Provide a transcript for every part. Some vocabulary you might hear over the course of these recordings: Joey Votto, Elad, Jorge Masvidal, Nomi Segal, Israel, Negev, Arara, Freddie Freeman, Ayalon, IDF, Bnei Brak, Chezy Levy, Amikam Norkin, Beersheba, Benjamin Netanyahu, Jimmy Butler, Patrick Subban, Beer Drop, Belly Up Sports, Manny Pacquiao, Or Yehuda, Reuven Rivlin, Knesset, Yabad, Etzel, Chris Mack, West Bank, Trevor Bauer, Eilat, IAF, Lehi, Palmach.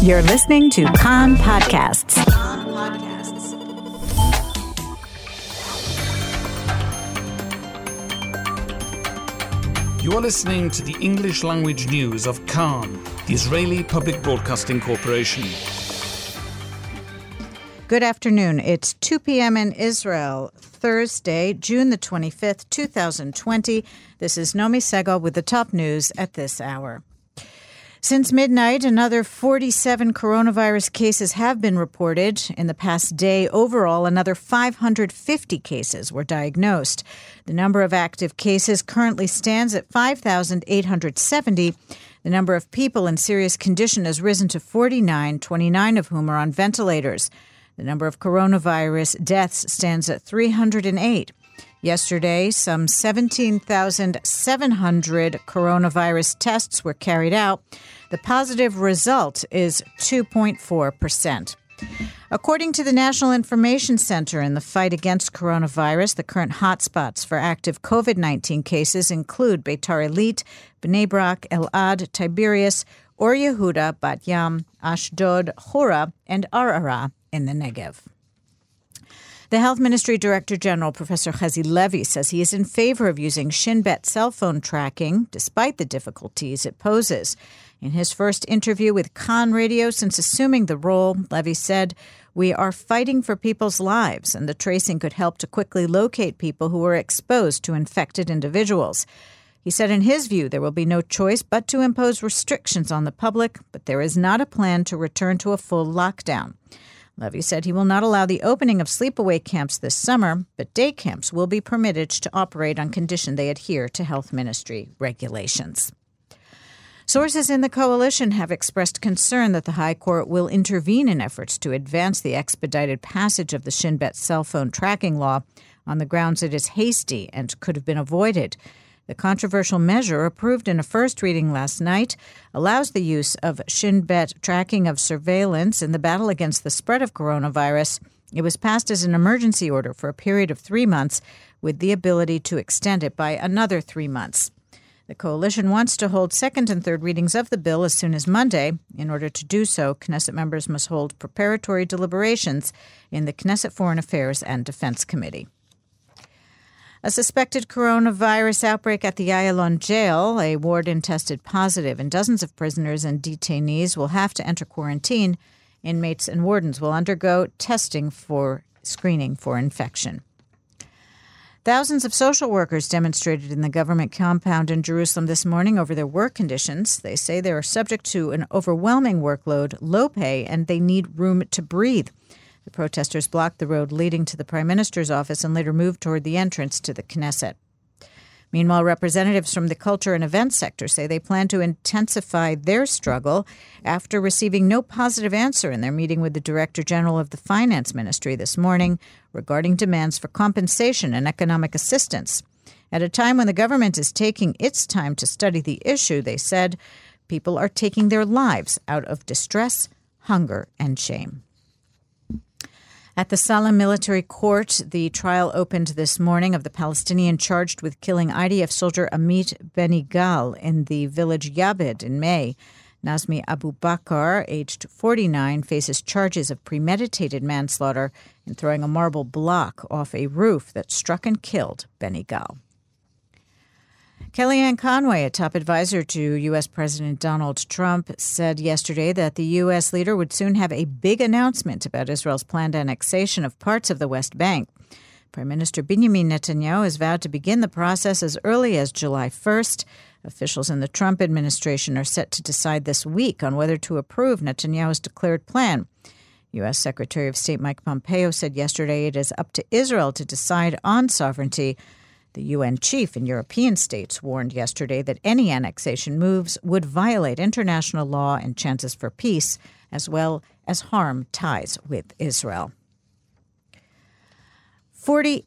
You're listening to Kan Podcasts. You're listening to the English language news of Kan, the Israeli Public Broadcasting Corporation. Good afternoon. It's 2 p.m. in Israel, Thursday, June the 25th, 2020. This is Nomi Segal with the top news at this hour. Since midnight, another 47 coronavirus cases have been reported. In the past day, overall, another 550 cases were diagnosed. The number of active cases currently stands at 5,870. The number of people in serious condition has risen to 49, 29 of whom are on ventilators. The number of coronavirus deaths stands at 308. Yesterday, some 17,700 coronavirus tests were carried out. The positive result is 2.4%. According to the National Information Center, in the fight against coronavirus, the current hotspots for active COVID-19 cases include Beitar Elite, Bnei Brak, Elad, Tiberias, Or Yehuda, Bat Yam, Ashdod, Hora, and Arara in the Negev. The Health Ministry Director General, Professor Chezy Levy, says he is in favor of using Shin Bet cell phone tracking, despite the difficulties it poses. In his first interview with Kan Radio since assuming the role, Levy said, "We are fighting for people's lives, and the tracing could help to quickly locate people who are exposed to infected individuals." He said in his view there will be no choice but to impose restrictions on the public, but there is not a plan to return to a full lockdown. Levy said he will not allow the opening of sleepaway camps this summer, but day camps will be permitted to operate on condition they adhere to health ministry regulations. Sources in the coalition have expressed concern that the High Court will intervene in efforts to advance the expedited passage of the Shin Bet cell phone tracking law on the grounds it is hasty and could have been avoided. The controversial measure, approved in a first reading last night, allows the use of Shin Bet tracking of surveillance in the battle against the spread of coronavirus. It was passed as an emergency order for a period of 3 months, with the ability to extend it by another 3 months. The coalition wants to hold second and third readings of the bill as soon as Monday. In order to do so, Knesset members must hold preparatory deliberations in the Knesset Foreign Affairs and Defense Committee. A suspected coronavirus outbreak at the Ayalon jail. A warden tested positive, and dozens of prisoners and detainees will have to enter quarantine. Inmates and wardens will undergo testing for screening for infection. Thousands of social workers demonstrated in the government compound in Jerusalem this morning over their work conditions. They say they are subject to an overwhelming workload, low pay, and they need room to breathe. The protesters blocked the road leading to the Prime Minister's office and later moved toward the entrance to the Knesset. Meanwhile, representatives from the culture and events sector say they plan to intensify their struggle after receiving no positive answer in their meeting with the Director General of the Finance Ministry this morning regarding demands for compensation and economic assistance. At a time when the government is taking its time to study the issue, they said people are taking their lives out of distress, hunger, and shame. At the Salem Military Court, the trial opened this morning of the Palestinian charged with killing IDF soldier Amit Benigal in the village Yabad in May. Nazmi Abu Bakr, aged 49, faces charges of premeditated manslaughter in throwing a marble block off a roof that struck and killed Benigal. Kellyanne Conway, a top advisor to U.S. President Donald Trump, said yesterday that the U.S. leader would soon have a big announcement about Israel's planned annexation of parts of the West Bank. Prime Minister Benjamin Netanyahu has vowed to begin the process as early as July 1st. Officials in the Trump administration are set to decide this week on whether to approve Netanyahu's declared plan. U.S. Secretary of State Mike Pompeo said yesterday it is up to Israel to decide on sovereignty. The UN chief in European states warned yesterday that any annexation moves would violate international law and chances for peace, as well as harm ties with Israel. 40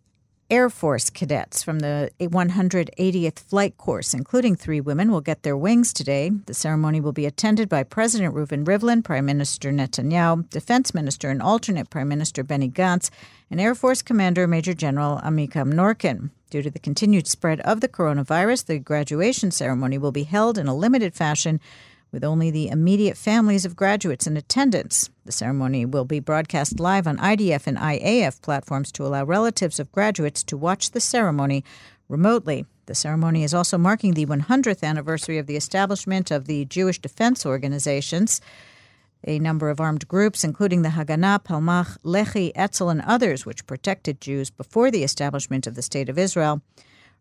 Air Force cadets from the 180th Flight Course, including 3 women, will get their wings today. The ceremony will be attended by President Reuven Rivlin, Prime Minister Netanyahu, Defense Minister and alternate Prime Minister Benny Gantz, and Air Force Commander Major General Amikam Norkin. Due to the continued spread of the coronavirus, the graduation ceremony will be held in a limited fashion with only the immediate families of graduates in attendance. The ceremony will be broadcast live on IDF and IAF platforms to allow relatives of graduates to watch the ceremony remotely. The ceremony is also marking the 100th anniversary of the establishment of the Jewish Defense Organizations. A number of armed groups, including the Haganah, Palmach, Lehi, Etzel, and others, which protected Jews before the establishment of the State of Israel.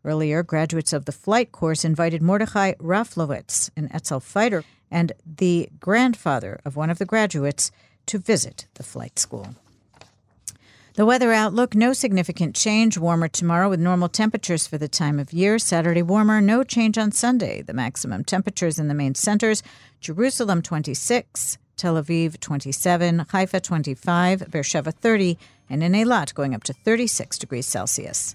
Earlier, graduates of the flight course invited Mordechai Raflowitz, an Etzel fighter, and the grandfather of one of the graduates, to visit the flight school. The weather outlook, no significant change. Warmer tomorrow with normal temperatures for the time of year. Saturday warmer, no change on Sunday. The maximum temperatures in the main centers, Jerusalem 26, Tel Aviv 27, Haifa 25, Beersheba 30, and in Eilat going up to 36 degrees Celsius.